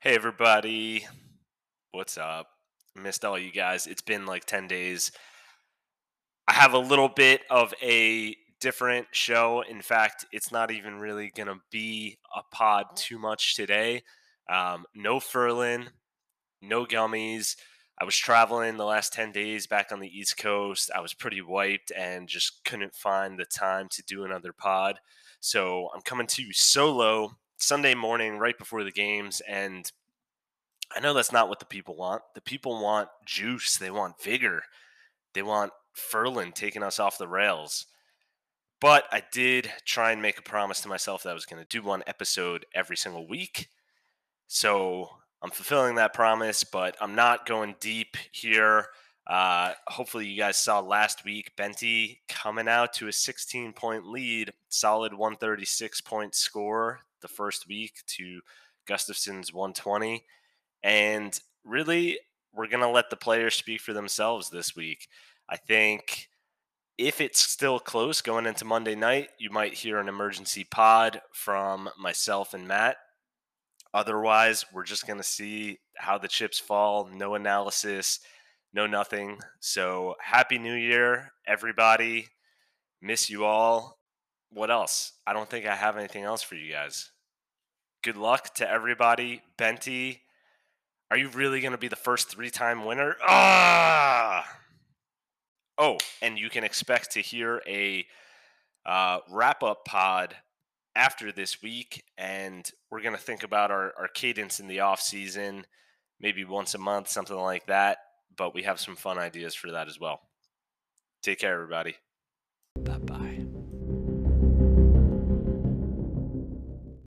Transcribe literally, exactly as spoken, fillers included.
Hey everybody, what's up? I missed all you guys. It's been like ten days. I have a little bit of a different show. In fact, it's not even really going to be a pod too much today. Um, no Furlan, no gummies. I was traveling the last ten days back on the East Coast. I was pretty wiped and just couldn't find the time to do another pod. So I'm coming to you solo Sunday morning right before the games, and I know that's not what the people want. The people want juice. They want vigor. They want Furlan taking us off the rails. But I did try and make a promise to myself that I was going to do one episode every single week. So I'm fulfilling that promise, but I'm not going deep here. Uh, hopefully you guys saw last week, Bentley coming out to a sixteen-point lead, solid one thirty-six point score the first week to Gustafson's one twenty. And really, we're going to let the players speak for themselves this week. I think if it's still close going into Monday night, you might hear an emergency pod from myself and Matt. Otherwise, we're just going to see how the chips fall, no analysis, no nothing. So happy New Year, everybody. Miss you all. What else? I don't think I have anything else for you guys. Good luck to everybody. Bentley, are you really going to be the first three-time winner? Ah! Oh, and you can expect to hear a uh, wrap-up pod after this week, and we're going to think about our, our cadence in the off-season, maybe once a month, something like that, but we have some fun ideas for that as well. Take care, everybody. Bye-bye.